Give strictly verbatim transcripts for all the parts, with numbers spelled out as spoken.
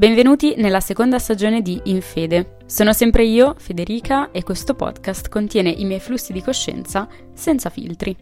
Benvenuti nella seconda stagione di In Fede. Sono sempre io, Federica, e questo podcast contiene i miei flussi di coscienza senza filtri.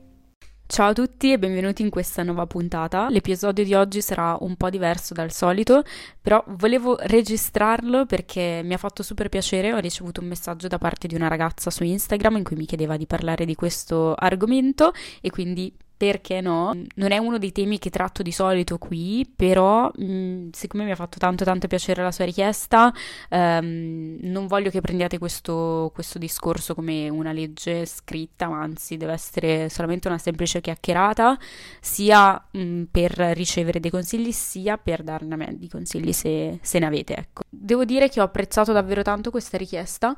Ciao a tutti e benvenuti in questa nuova puntata. L'episodio di oggi sarà un po' diverso dal solito, però volevo registrarlo perché mi ha fatto super piacere. Ho ricevuto un messaggio da parte di una ragazza su Instagram in cui mi chiedeva di parlare di questo argomento e quindi... perché no? Non è uno dei temi che tratto di solito qui, però mh, siccome mi ha fatto tanto tanto piacere la sua richiesta, ehm, non voglio che prendiate questo, questo discorso come una legge scritta, ma anzi deve essere solamente una semplice chiacchierata, sia mh, per ricevere dei consigli, sia per darne a me di consigli se, se ne avete, ecco. Devo dire che ho apprezzato davvero tanto questa richiesta,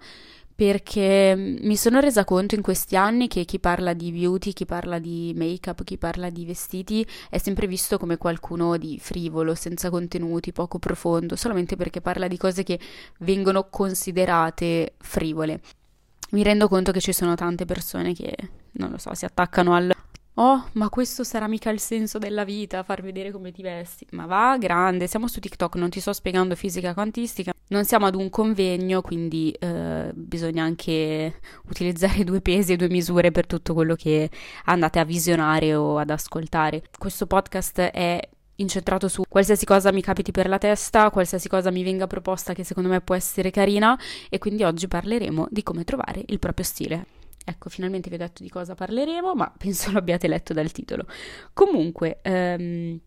perché mi sono resa conto in questi anni che chi parla di beauty, chi parla di make-up, chi parla di vestiti è sempre visto come qualcuno di frivolo, senza contenuti, poco profondo, solamente perché parla di cose che vengono considerate frivole. Mi rendo conto che ci sono tante persone che, non lo so, si attaccano al... oh, ma questo sarà mica il senso della vita, far vedere come ti vesti. Ma va, grande, siamo su TikTok, non ti sto spiegando fisica quantistica. Non siamo ad un convegno, quindi eh, bisogna anche utilizzare due pesi e due misure per tutto quello che andate a visionare o ad ascoltare. Questo podcast è incentrato su qualsiasi cosa mi capiti per la testa, qualsiasi cosa mi venga proposta che secondo me può essere carina, e quindi oggi parleremo di come trovare il proprio stile. Ecco, finalmente vi ho detto di cosa parleremo, ma penso lo abbiate letto dal titolo. Comunque, ehm,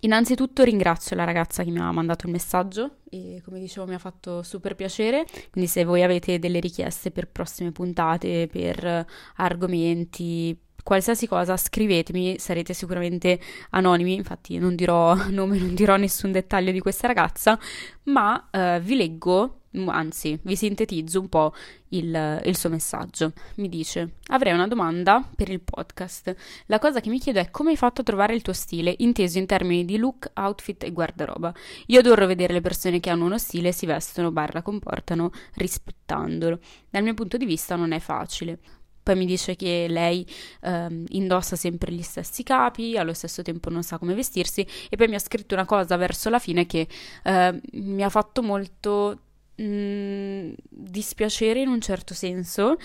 innanzitutto ringrazio la ragazza che mi ha mandato il messaggio e, come dicevo, mi ha fatto super piacere. Quindi se voi avete delle richieste per prossime puntate, per argomenti, qualsiasi cosa, scrivetemi, sarete sicuramente anonimi, infatti non dirò nome, non dirò nessun dettaglio di questa ragazza, ma eh, vi leggo, anzi vi sintetizzo un po' il, il suo messaggio. Mi dice: avrei una domanda per il podcast, la cosa che mi chiedo è come hai fatto a trovare il tuo stile, inteso in termini di look, outfit e guardaroba. Io adoro vedere le persone che hanno uno stile e si vestono barra comportano rispettandolo. Dal mio punto di vista non è facile. Poi mi dice che lei ehm, indossa sempre gli stessi capi, allo stesso tempo non sa come vestirsi, e poi mi ha scritto una cosa verso la fine che eh, mi ha fatto molto mh, dispiacere in un certo senso.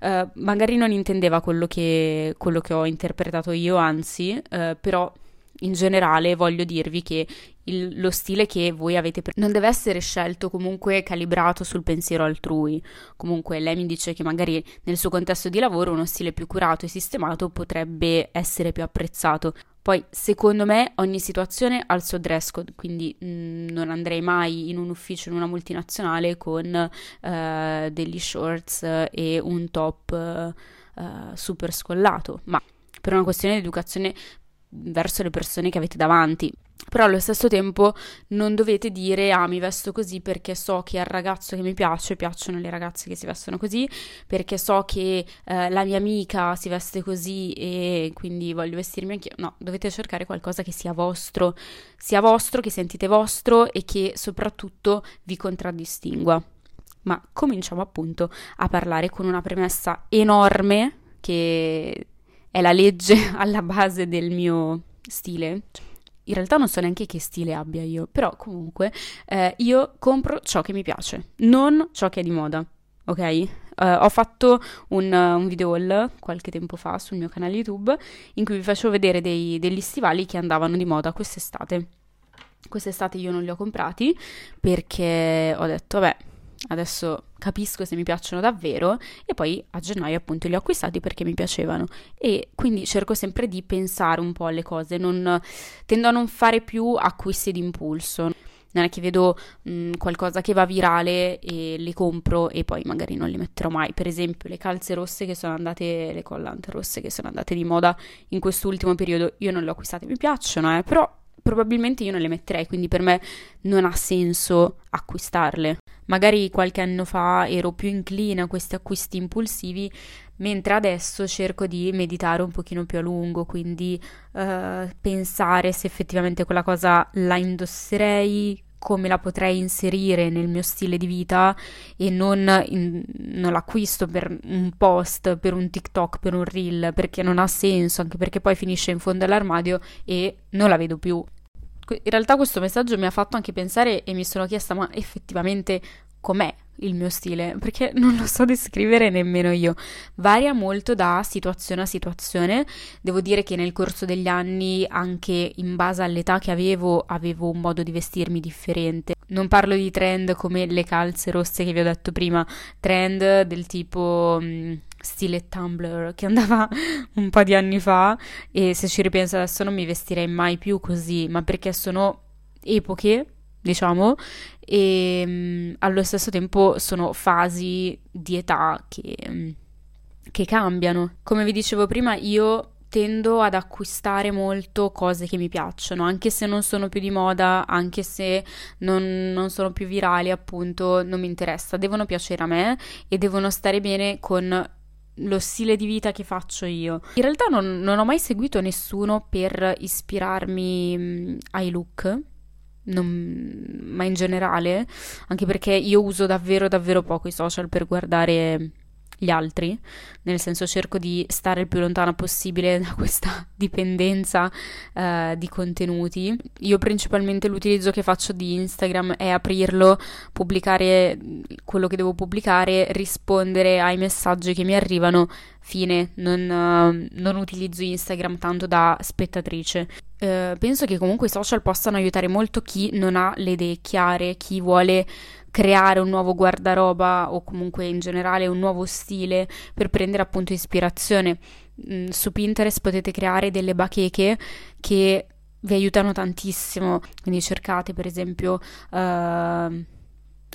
Eh, magari non intendeva quello che, quello che ho interpretato io, anzi, eh, però... in generale voglio dirvi che il, lo stile che voi avete pre- non deve essere scelto, comunque calibrato sul pensiero altrui. Comunque lei mi dice che magari nel suo contesto di lavoro uno stile più curato e sistemato potrebbe essere più apprezzato. Poi secondo me ogni situazione ha il suo dress code, quindi mh, non andrei mai in un ufficio, in una multinazionale, con eh, degli shorts e un top eh, super scollato, ma per una questione di educazione verso le persone che avete davanti. Però allo stesso tempo non dovete dire: ah, mi vesto così perché so che al ragazzo che mi piace piacciono le ragazze che si vestono così, perché so che eh, la mia amica si veste così e quindi voglio vestirmi anch'io. No, dovete cercare qualcosa che sia vostro, sia vostro, che sentite vostro e che soprattutto vi contraddistingua. Ma cominciamo appunto a parlare con una premessa enorme che... è la legge alla base del mio stile. In realtà non so neanche che stile abbia io, però comunque eh, io compro ciò che mi piace, non ciò che è di moda, ok? Eh, ho fatto un, un video haul qualche tempo fa sul mio canale YouTube in cui vi facevo vedere dei, degli stivali che andavano di moda quest'estate. Quest'estate io non li ho comprati perché ho detto, vabbè, adesso capisco se mi piacciono davvero, e poi a gennaio appunto li ho acquistati perché mi piacevano. E quindi cerco sempre di pensare un po' alle cose, non, tendo a non fare più acquisti d'impulso. Non è che vedo mh, qualcosa che va virale e le compro e poi magari non le metterò mai. Per esempio le calze rosse che sono andate, le collante rosse che sono andate di moda in quest'ultimo periodo, io non le ho acquistate, mi piacciono eh, però probabilmente io non le metterei, quindi per me non ha senso acquistarle. Magari qualche anno fa ero più inclina a questi acquisti impulsivi, mentre adesso cerco di meditare un pochino più a lungo, quindi eh, pensare se effettivamente quella cosa la indosserei, come la potrei inserire nel mio stile di vita, e non, in, non l'acquisto per un post, per un TikTok, per un reel, perché non ha senso, anche perché poi finisce in fondo all'armadio e non la vedo più. in realtà questo messaggio mi ha fatto anche pensare e mi sono chiesta, ma effettivamente com'è il mio stile? Perché non lo so descrivere nemmeno io. Varia molto da situazione a situazione. Devo dire che nel corso degli anni, anche in base all'età che avevo, avevo un modo di vestirmi differente. Non parlo di trend come le calze rosse che vi ho detto prima, trend del tipo mh, stile Tumblr che andava un po' di anni fa, e se ci ripenso adesso non mi vestirei mai più così, ma perché sono epoche, diciamo, e mh, allo stesso tempo sono fasi di età che, mh, che cambiano. Come vi dicevo prima, io tendo ad acquistare molto cose che mi piacciono, anche se non sono più di moda, anche se non, non sono più virali, appunto, non mi interessa. Devono piacere a me e devono stare bene con lo stile di vita che faccio io. In realtà non, non ho mai seguito nessuno per ispirarmi ai look, non, ma in generale, anche perché io uso davvero davvero poco i social per guardare gli altri, nel senso cerco di stare il più lontana possibile da questa dipendenza eh, di contenuti. Io principalmente l'utilizzo che faccio di Instagram è aprirlo, pubblicare quello che devo pubblicare, rispondere ai messaggi che mi arrivano, fine. Non, eh, non utilizzo Instagram tanto da spettatrice. Eh, penso che comunque i social possano aiutare molto chi non ha le idee chiare, chi vuole creare un nuovo guardaroba o comunque in generale un nuovo stile per prendere appunto ispirazione. Su Pinterest potete creare delle bacheche che vi aiutano tantissimo, quindi cercate per esempio uh,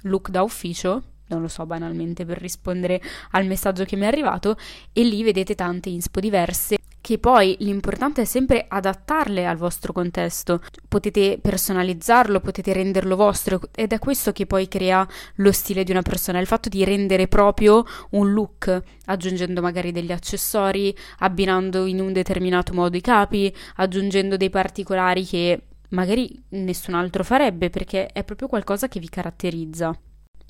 look da ufficio, non lo so, banalmente, per rispondere al messaggio che mi è arrivato, e lì vedete tante inspo diverse, che poi l'importante è sempre adattarle al vostro contesto. Potete personalizzarlo, potete renderlo vostro, ed è questo che poi crea lo stile di una persona, il fatto di rendere proprio un look, aggiungendo magari degli accessori, abbinando in un determinato modo i capi, aggiungendo dei particolari che magari nessun altro farebbe, perché è proprio qualcosa che vi caratterizza.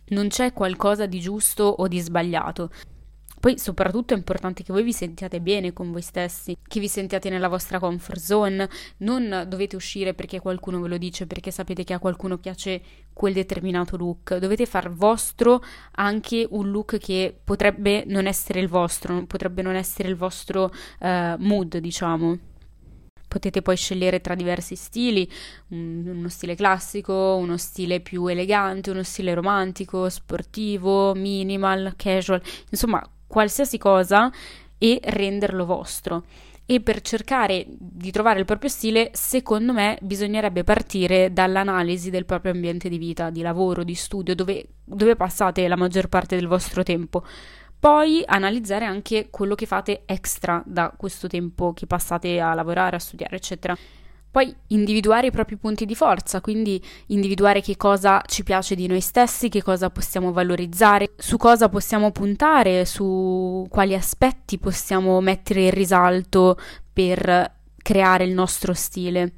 Non c'è qualcosa di giusto o di sbagliato. Poi soprattutto è importante che voi vi sentiate bene con voi stessi, che vi sentiate nella vostra comfort zone. Non dovete uscire perché qualcuno ve lo dice, perché sapete che a qualcuno piace quel determinato look. Dovete far vostro anche un look che potrebbe non essere il vostro, potrebbe non essere il vostro eh, mood, diciamo. Potete poi scegliere tra diversi stili, uno stile classico, uno stile più elegante, uno stile romantico, sportivo, minimal, casual, insomma qualsiasi cosa, e renderlo vostro. E per cercare di trovare il proprio stile, secondo me, bisognerebbe partire dall'analisi del proprio ambiente di vita, di lavoro, di studio, dove, dove passate la maggior parte del vostro tempo. Poi analizzare anche quello che fate extra da questo tempo che passate a lavorare, a studiare, eccetera. Poi individuare i propri punti di forza, quindi individuare che cosa ci piace di noi stessi, che cosa possiamo valorizzare, su cosa possiamo puntare, su quali aspetti possiamo mettere in risalto per creare il nostro stile.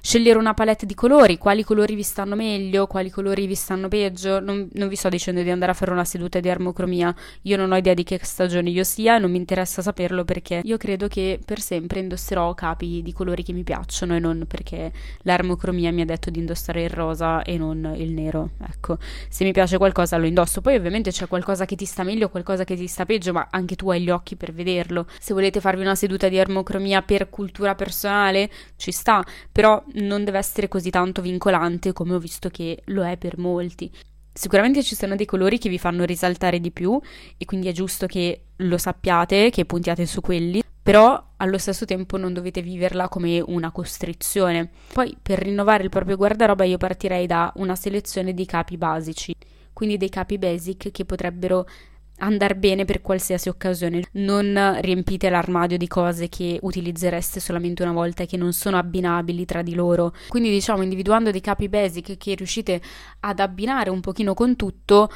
Scegliere una palette di colori, quali colori vi stanno meglio, quali colori vi stanno peggio. Non, non vi sto dicendo di andare a fare una seduta di armocromia, io non ho idea di che stagione io sia e non mi interessa saperlo, perché io credo che per sempre indosserò capi di colori che mi piacciono e non perché l'armocromia mi ha detto di indossare il rosa e non il nero. Ecco, se mi piace qualcosa lo indosso, poi ovviamente c'è qualcosa che ti sta meglio, qualcosa che ti sta peggio, ma anche tu hai gli occhi per vederlo. Se volete farvi una seduta di armocromia per cultura personale, ci sta, però non deve essere così tanto vincolante, come ho visto che lo è per molti. Sicuramente ci sono dei colori che vi fanno risaltare di più e quindi è giusto che lo sappiate, che puntiate su quelli, però allo stesso tempo non dovete viverla come una costrizione. Poi per rinnovare il proprio guardaroba io partirei da una selezione di capi basici, quindi dei capi basic che potrebbero andar bene per qualsiasi occasione. Non riempite l'armadio di cose che utilizzereste solamente una volta e che non sono abbinabili tra di loro. Quindi, diciamo, individuando dei capi basic che riuscite ad abbinare un pochino con tutto,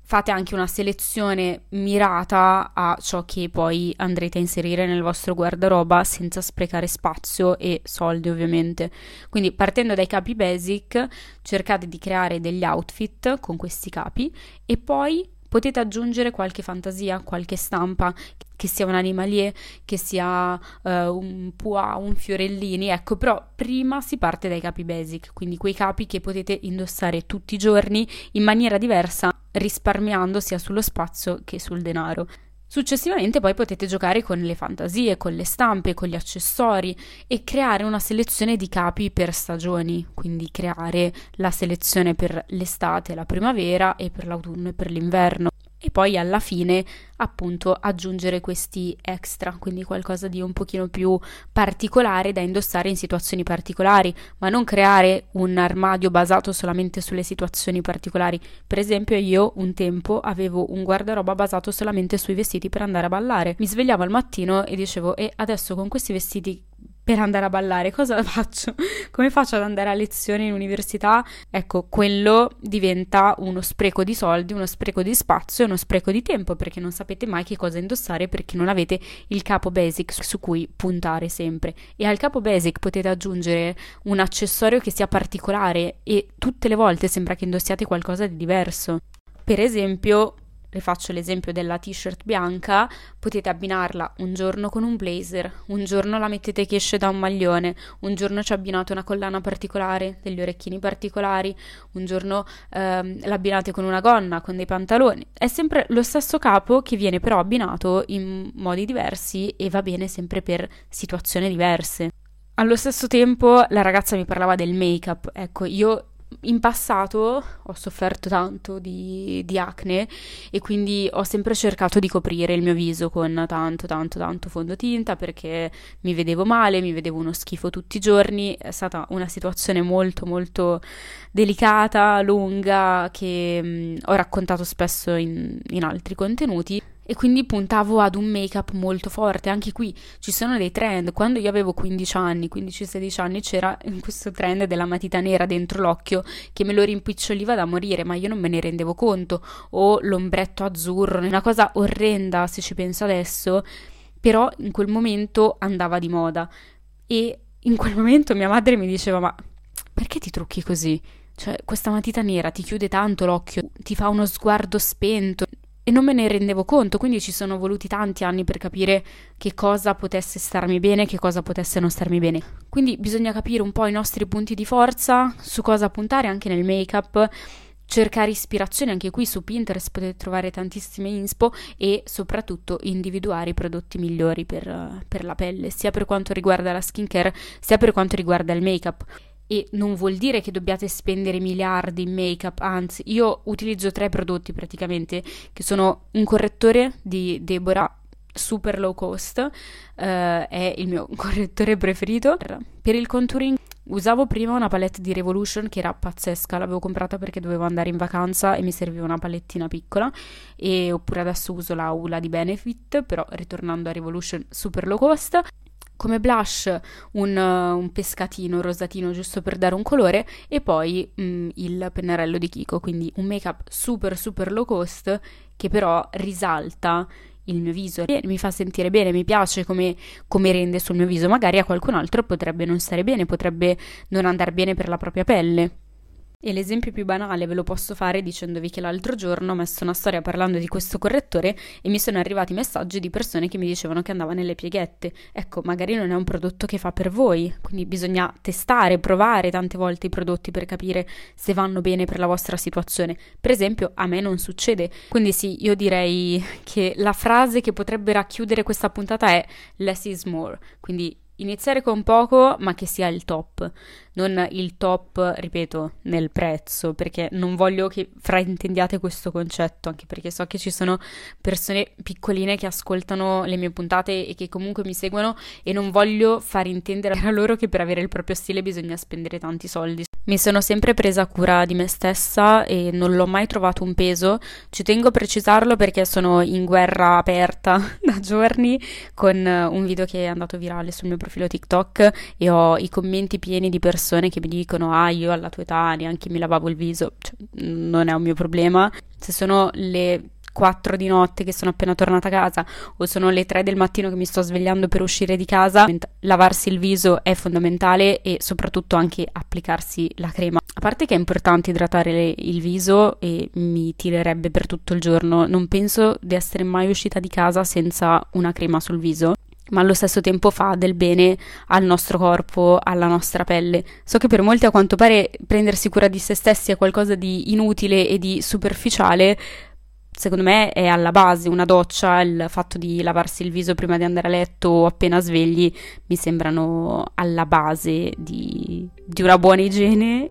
fate anche una selezione mirata a ciò che poi andrete a inserire nel vostro guardaroba senza sprecare spazio e soldi, ovviamente. Quindi partendo dai capi basic cercate di creare degli outfit con questi capi e poi potete aggiungere qualche fantasia, qualche stampa, che sia un animalier, che sia uh, un pois, un fiorellini, ecco, però prima si parte dai capi basic, quindi quei capi che potete indossare tutti i giorni in maniera diversa, risparmiando sia sullo spazio che sul denaro. Successivamente poi potete giocare con le fantasie, con le stampe, con gli accessori e creare una selezione di capi per stagioni, quindi creare la selezione per l'estate, la primavera e per l'autunno e per l'inverno. E poi alla fine appunto aggiungere questi extra, quindi qualcosa di un pochino più particolare da indossare in situazioni particolari, ma non creare un armadio basato solamente sulle situazioni particolari. Per esempio io un tempo avevo un guardaroba basato solamente sui vestiti per andare a ballare, mi svegliavo al mattino e dicevo e adesso con questi vestiti per andare a ballare cosa faccio? Come faccio ad andare a lezione in università? Ecco, quello diventa uno spreco di soldi, uno spreco di spazio e uno spreco di tempo, perché non sapete mai che cosa indossare, perché non avete il capo basic su cui puntare sempre. E al capo basic potete aggiungere un accessorio che sia particolare e tutte le volte sembra che indossiate qualcosa di diverso. Per esempio, rifaccio l'esempio della t-shirt bianca, potete abbinarla un giorno con un blazer, un giorno la mettete che esce da un maglione, un giorno ci abbinate una collana particolare, degli orecchini particolari, un giorno ehm, l'abbinate con una gonna, con dei pantaloni. È sempre lo stesso capo che viene però abbinato in modi diversi e va bene sempre per situazioni diverse. Allo stesso tempo la ragazza mi parlava del make-up, ecco, io in passato ho sofferto tanto di, di acne e quindi ho sempre cercato di coprire il mio viso con tanto tanto tanto fondotinta perché mi vedevo male, mi vedevo uno schifo tutti i giorni. È stata una situazione molto molto delicata, lunga, che mh, ho raccontato spesso in, in altri contenuti. E quindi puntavo ad un make-up molto forte. Anche qui ci sono dei trend. Quando io avevo quindici anni, quindici sedici anni, c'era questo trend della matita nera dentro l'occhio che me lo rimpiccioliva da morire, ma io non me ne rendevo conto. O l'ombretto azzurro, una cosa orrenda se ci penso adesso, però in quel momento andava di moda. E in quel momento mia madre mi diceva: ma perché ti trucchi così? Cioè, questa matita nera ti chiude tanto l'occhio, ti fa uno sguardo spento. E non me ne rendevo conto, quindi ci sono voluti tanti anni per capire che cosa potesse starmi bene, che cosa potesse non starmi bene. Quindi bisogna capire un po' i nostri punti di forza, su cosa puntare anche nel make-up, cercare ispirazione. Anche qui su Pinterest potete trovare tantissime inspo e soprattutto individuare i prodotti migliori per, per la pelle, sia per quanto riguarda la skincare, sia per quanto riguarda il make-up. E non vuol dire che dobbiate spendere miliardi in make-up, anzi io utilizzo tre prodotti praticamente, che sono un correttore di Deborah super low cost, eh, è il mio correttore preferito. Per il contouring usavo prima una palette di Revolution che era pazzesca, l'avevo comprata perché dovevo andare in vacanza e mi serviva una palettina piccola, e oppure adesso uso la Ula di Benefit, però ritornando a Revolution super low cost. Come blush un, un pescatino rosatino giusto per dare un colore, e poi mh, il pennarello di Kiko, quindi un make up super super low cost che però risalta il mio viso e mi fa sentire bene, mi piace come, come rende sul mio viso. Magari a qualcun altro potrebbe non stare bene, potrebbe non andare bene per la propria pelle. E l'esempio più banale ve lo posso fare dicendovi che l'altro giorno ho messo una storia parlando di questo correttore e mi sono arrivati messaggi di persone che mi dicevano che andava nelle pieghette. Ecco, magari non è un prodotto che fa per voi, quindi bisogna testare, provare tante volte i prodotti per capire se vanno bene per la vostra situazione. Per esempio a me non succede, quindi sì, io direi che la frase che potrebbe racchiudere questa puntata è less is more, quindi iniziare con poco ma che sia il top, non il top, ripeto, nel prezzo, perché non voglio che fraintendiate questo concetto, anche perché so che ci sono persone piccoline che ascoltano le mie puntate e che comunque mi seguono e non voglio far intendere a loro che per avere il proprio stile bisogna spendere tanti soldi. Mi sono sempre presa cura di me stessa e non l'ho mai trovato un peso, ci tengo a precisarlo perché sono in guerra aperta da giorni con un video che è andato virale sul mio profilo TikTok e ho i commenti pieni di persone che mi dicono: ah, io alla tua età neanche mi lavavo il viso, cioè, non è un mio problema. Se sono le quattro di notte che sono appena tornata a casa o sono le tre del mattino che mi sto svegliando per uscire di casa, lavarsi il viso è fondamentale e soprattutto anche applicarsi la crema. parte che è importante idratare le, il viso e mi tirerebbe per tutto il giorno, non penso di essere mai uscita di casa senza una crema sul viso, ma allo stesso tempo fa del bene al nostro corpo, alla nostra pelle. So che per molti a quanto pare prendersi cura di se stessi è qualcosa di inutile e di superficiale, secondo me è alla base. Una doccia, il fatto di lavarsi il viso prima di andare a letto o appena svegli mi sembrano alla base di, di una buona igiene.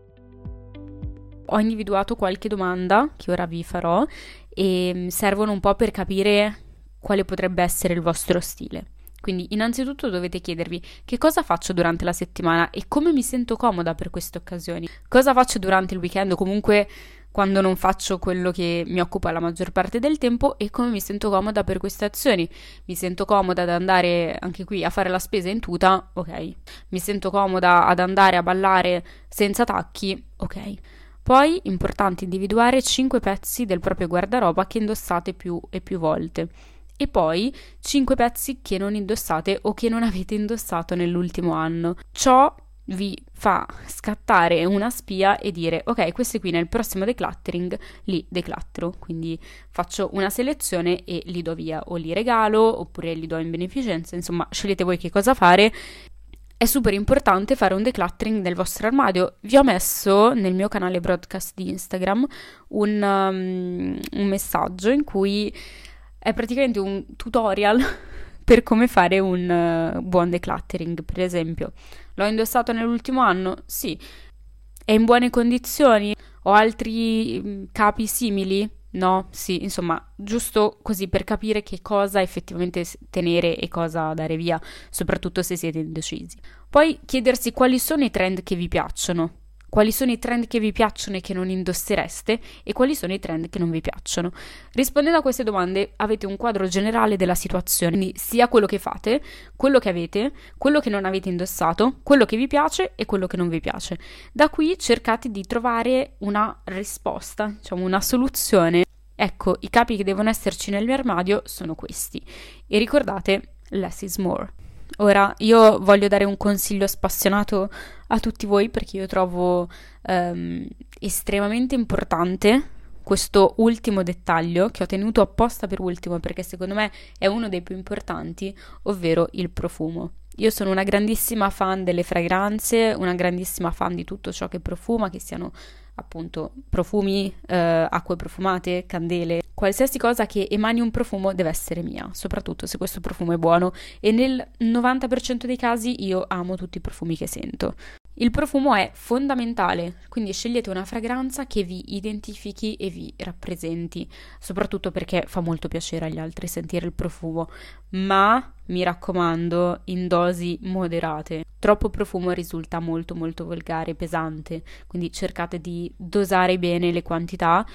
Ho individuato qualche domanda che ora vi farò e servono un po' per capire quale potrebbe essere il vostro stile. Quindi innanzitutto dovete chiedervi: che cosa faccio durante la settimana e come mi sento comoda per queste occasioni? Cosa faccio durante il weekend o comunque quando non faccio quello che mi occupa la maggior parte del tempo e come mi sento comoda per queste azioni? Mi sento comoda ad andare anche qui a fare la spesa in tuta? Ok. Mi sento comoda ad andare a ballare senza tacchi? Ok. Poi importante individuare cinque pezzi del proprio guardaroba che indossate più e più volte. E poi cinque pezzi che non indossate o che non avete indossato nell'ultimo anno. Ciò vi fa scattare una spia e dire: ok, questi qui nel prossimo decluttering li decluttero, quindi faccio una selezione e li do via, o li regalo oppure li do in beneficenza, insomma scegliete voi che cosa fare. È super importante fare un decluttering del vostro armadio. Vi ho messo nel mio canale broadcast di Instagram un, um, un messaggio in cui è praticamente un tutorial per come fare un uh, buon decluttering. Per esempio, l'ho indossato nell'ultimo anno? Sì. È in buone condizioni? Ho altri mh, capi simili? No? Sì. Insomma, giusto così per capire che cosa effettivamente tenere e cosa dare via, soprattutto se siete indecisi. Poi chiedersi quali sono i trend che vi piacciono. Quali sono i trend che vi piacciono e che non indossereste e quali sono i trend che non vi piacciono. Rispondendo a queste domande avete un quadro generale della situazione, quindi sia quello che fate, quello che avete, quello che non avete indossato, quello che vi piace e quello che non vi piace. Da qui cercate di trovare una risposta, diciamo una soluzione. Ecco, i capi che devono esserci nel mio armadio sono questi. E ricordate, less is more. Ora, io voglio dare un consiglio spassionato a tutti voi perché io trovo ehm, estremamente importante questo ultimo dettaglio che ho tenuto apposta per ultimo perché secondo me è uno dei più importanti, ovvero il profumo. Io sono una grandissima fan delle fragranze, una grandissima fan di tutto ciò che profuma, che siano appunto profumi, eh, acque profumate, candele, qualsiasi cosa che emani un profumo deve essere mia, soprattutto se questo profumo è buono, e nel novanta per cento dei casi io amo tutti i profumi che sento. Il profumo è fondamentale, quindi scegliete una fragranza che vi identifichi e vi rappresenti, soprattutto perché fa molto piacere agli altri sentire il profumo, ma mi raccomando in dosi moderate. Troppo profumo risulta molto molto volgare e pesante, quindi cercate di dosare bene le quantità.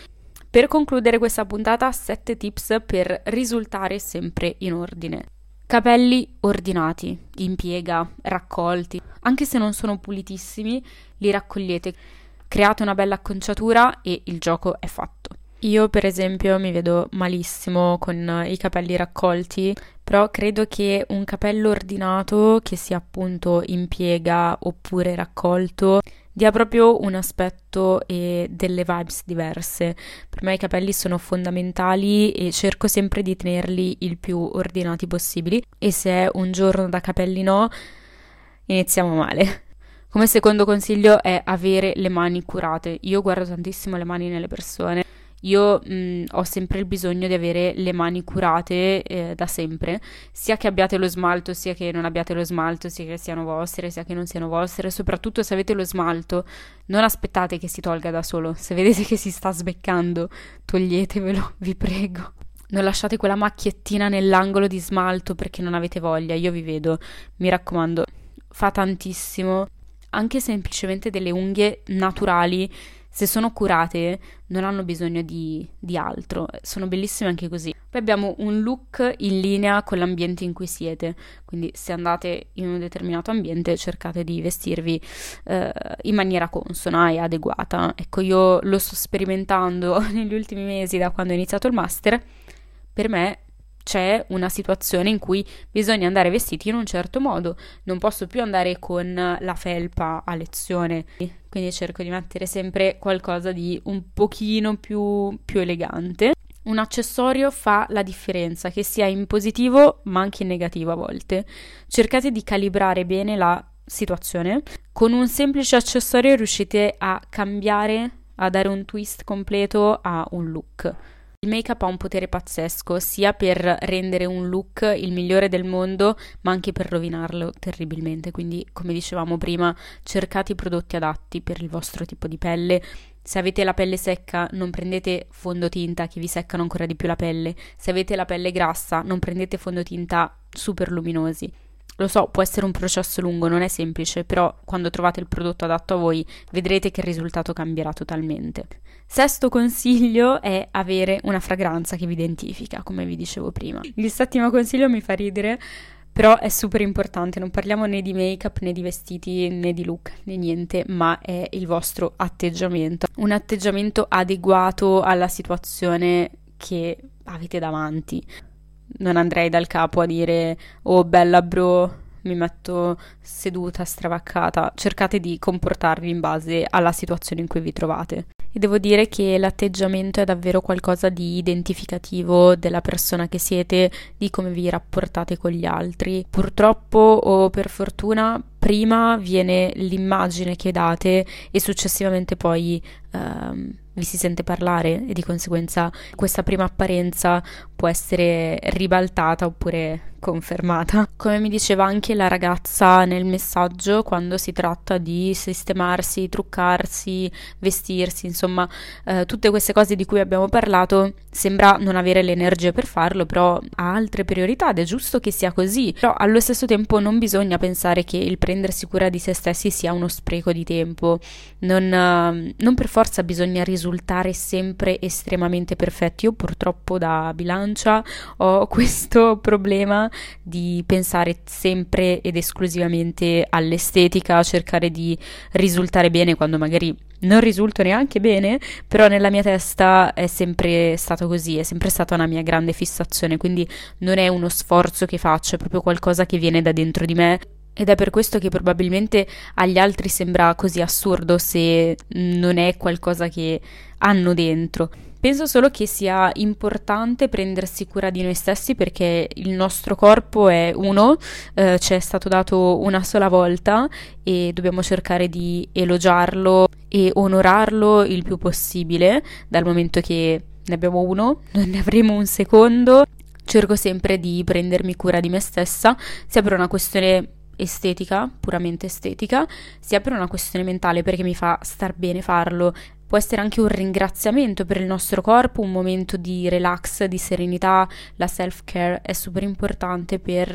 Per concludere questa puntata, sette tips per risultare sempre in ordine. Capelli ordinati, in piega, raccolti, anche se non sono pulitissimi, li raccogliete, create una bella acconciatura e il gioco è fatto. Io per esempio mi vedo malissimo con i capelli raccolti, però credo che un capello ordinato, che sia appunto in piega oppure raccolto, dia proprio un aspetto e delle vibes diverse. Per me i capelli sono fondamentali e cerco sempre di tenerli il più ordinati possibili, e se è un giorno da capelli no, iniziamo male. Come secondo consiglio è avere le mani curate. Io guardo tantissimo le mani nelle persone. Io mh, ho sempre il bisogno di avere le mani curate eh, da sempre, sia che abbiate lo smalto, sia che non abbiate lo smalto, sia che siano vostre, sia che non siano vostre. Soprattutto se avete lo smalto, non aspettate che si tolga da solo. Se vedete che si sta sbeccando, toglietevelo, vi prego. Non lasciate quella macchiettina nell'angolo di smalto perché non avete voglia, io vi vedo, mi raccomando. Fa tantissimo, anche semplicemente delle unghie naturali. Se sono curate non hanno bisogno di, di altro, sono bellissime anche così. Poi abbiamo un look in linea con l'ambiente in cui siete, quindi se andate in un determinato ambiente cercate di vestirvi eh, in maniera consona e adeguata. Ecco, io lo sto sperimentando negli ultimi mesi da quando ho iniziato il master, per me c'è una situazione in cui bisogna andare vestiti in un certo modo, non posso più andare con la felpa a lezione, quindi cerco di mettere sempre qualcosa di un pochino più, più elegante. Un accessorio fa la differenza, che sia in positivo ma anche in negativo a volte. Cercate di calibrare bene la situazione. Con un semplice accessorio riuscite a cambiare, a dare un twist completo a un look. Il make-up ha un potere pazzesco, sia per rendere un look il migliore del mondo, ma anche per rovinarlo terribilmente. Quindi, come dicevamo prima, cercate i prodotti adatti per il vostro tipo di pelle. Se avete la pelle secca, non prendete fondotinta che vi seccano ancora di più la pelle. Se avete la pelle grassa, non prendete fondotinta super luminosi. Lo so, può essere un processo lungo, non è semplice, però quando trovate il prodotto adatto a voi vedrete che il risultato cambierà totalmente. Sesto consiglio è avere una fragranza che vi identifica, come vi dicevo prima. Il settimo consiglio mi fa ridere, però è super importante, non parliamo né di make-up, né di vestiti, né di look, né niente, ma è il vostro atteggiamento. Un atteggiamento adeguato alla situazione che avete davanti. Non andrei dal capo a dire "oh bella bro, mi metto seduta stravaccata". Cercate di comportarvi in base alla situazione in cui vi trovate. E devo dire che l'atteggiamento è davvero qualcosa di identificativo della persona che siete, di come vi rapportate con gli altri. Purtroppo o per fortuna, prima viene l'immagine che date e successivamente poi ehm, vi si sente parlare, e di conseguenza questa prima apparenza può essere ribaltata oppure confermata. Come mi diceva anche la ragazza nel messaggio, quando si tratta di sistemarsi, truccarsi, vestirsi, insomma eh, tutte queste cose di cui abbiamo parlato, sembra non avere le energie per farlo, però ha altre priorità ed è giusto che sia così. Però allo stesso tempo non bisogna pensare che il prendersi cura di se stessi sia uno spreco di tempo. Non, non per forza bisogna risultare sempre estremamente perfetti. Io purtroppo da bilancia ho questo problema di pensare sempre ed esclusivamente all'estetica, cercare di risultare bene quando magari non risulto neanche bene, però nella mia testa è sempre stato così, è sempre stata una mia grande fissazione, quindi non è uno sforzo che faccio, è proprio qualcosa che viene da dentro di me. Ed è per questo che probabilmente agli altri sembra così assurdo se non è qualcosa che hanno dentro. Penso solo che sia importante prendersi cura di noi stessi, perché il nostro corpo è uno, eh, ci è stato dato una sola volta e dobbiamo cercare di elogiarlo e onorarlo il più possibile, dal momento che ne abbiamo uno, non ne avremo un secondo. Cerco sempre di prendermi cura di me stessa, sia per una questione estetica, puramente estetica, sia per una questione mentale, perché mi fa star bene farlo. Può essere anche un ringraziamento per il nostro corpo, un momento di relax, di serenità. La self-care è super importante per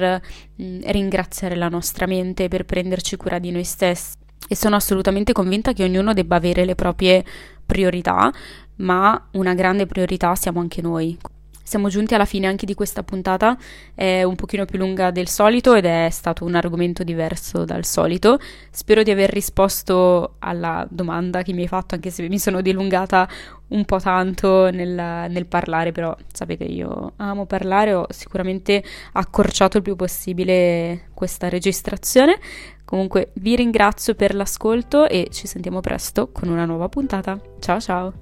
mh, ringraziare la nostra mente, per prenderci cura di noi stessi. E sono assolutamente convinta che ognuno debba avere le proprie priorità, ma una grande priorità siamo anche noi. Siamo giunti alla fine anche di questa puntata, è un pochino più lunga del solito ed è stato un argomento diverso dal solito. Spero di aver risposto alla domanda che mi hai fatto, anche se mi sono dilungata un po' tanto nel, nel parlare, però sapete, io amo parlare, ho sicuramente accorciato il più possibile questa registrazione. Comunque vi ringrazio per l'ascolto e ci sentiamo presto con una nuova puntata. Ciao ciao!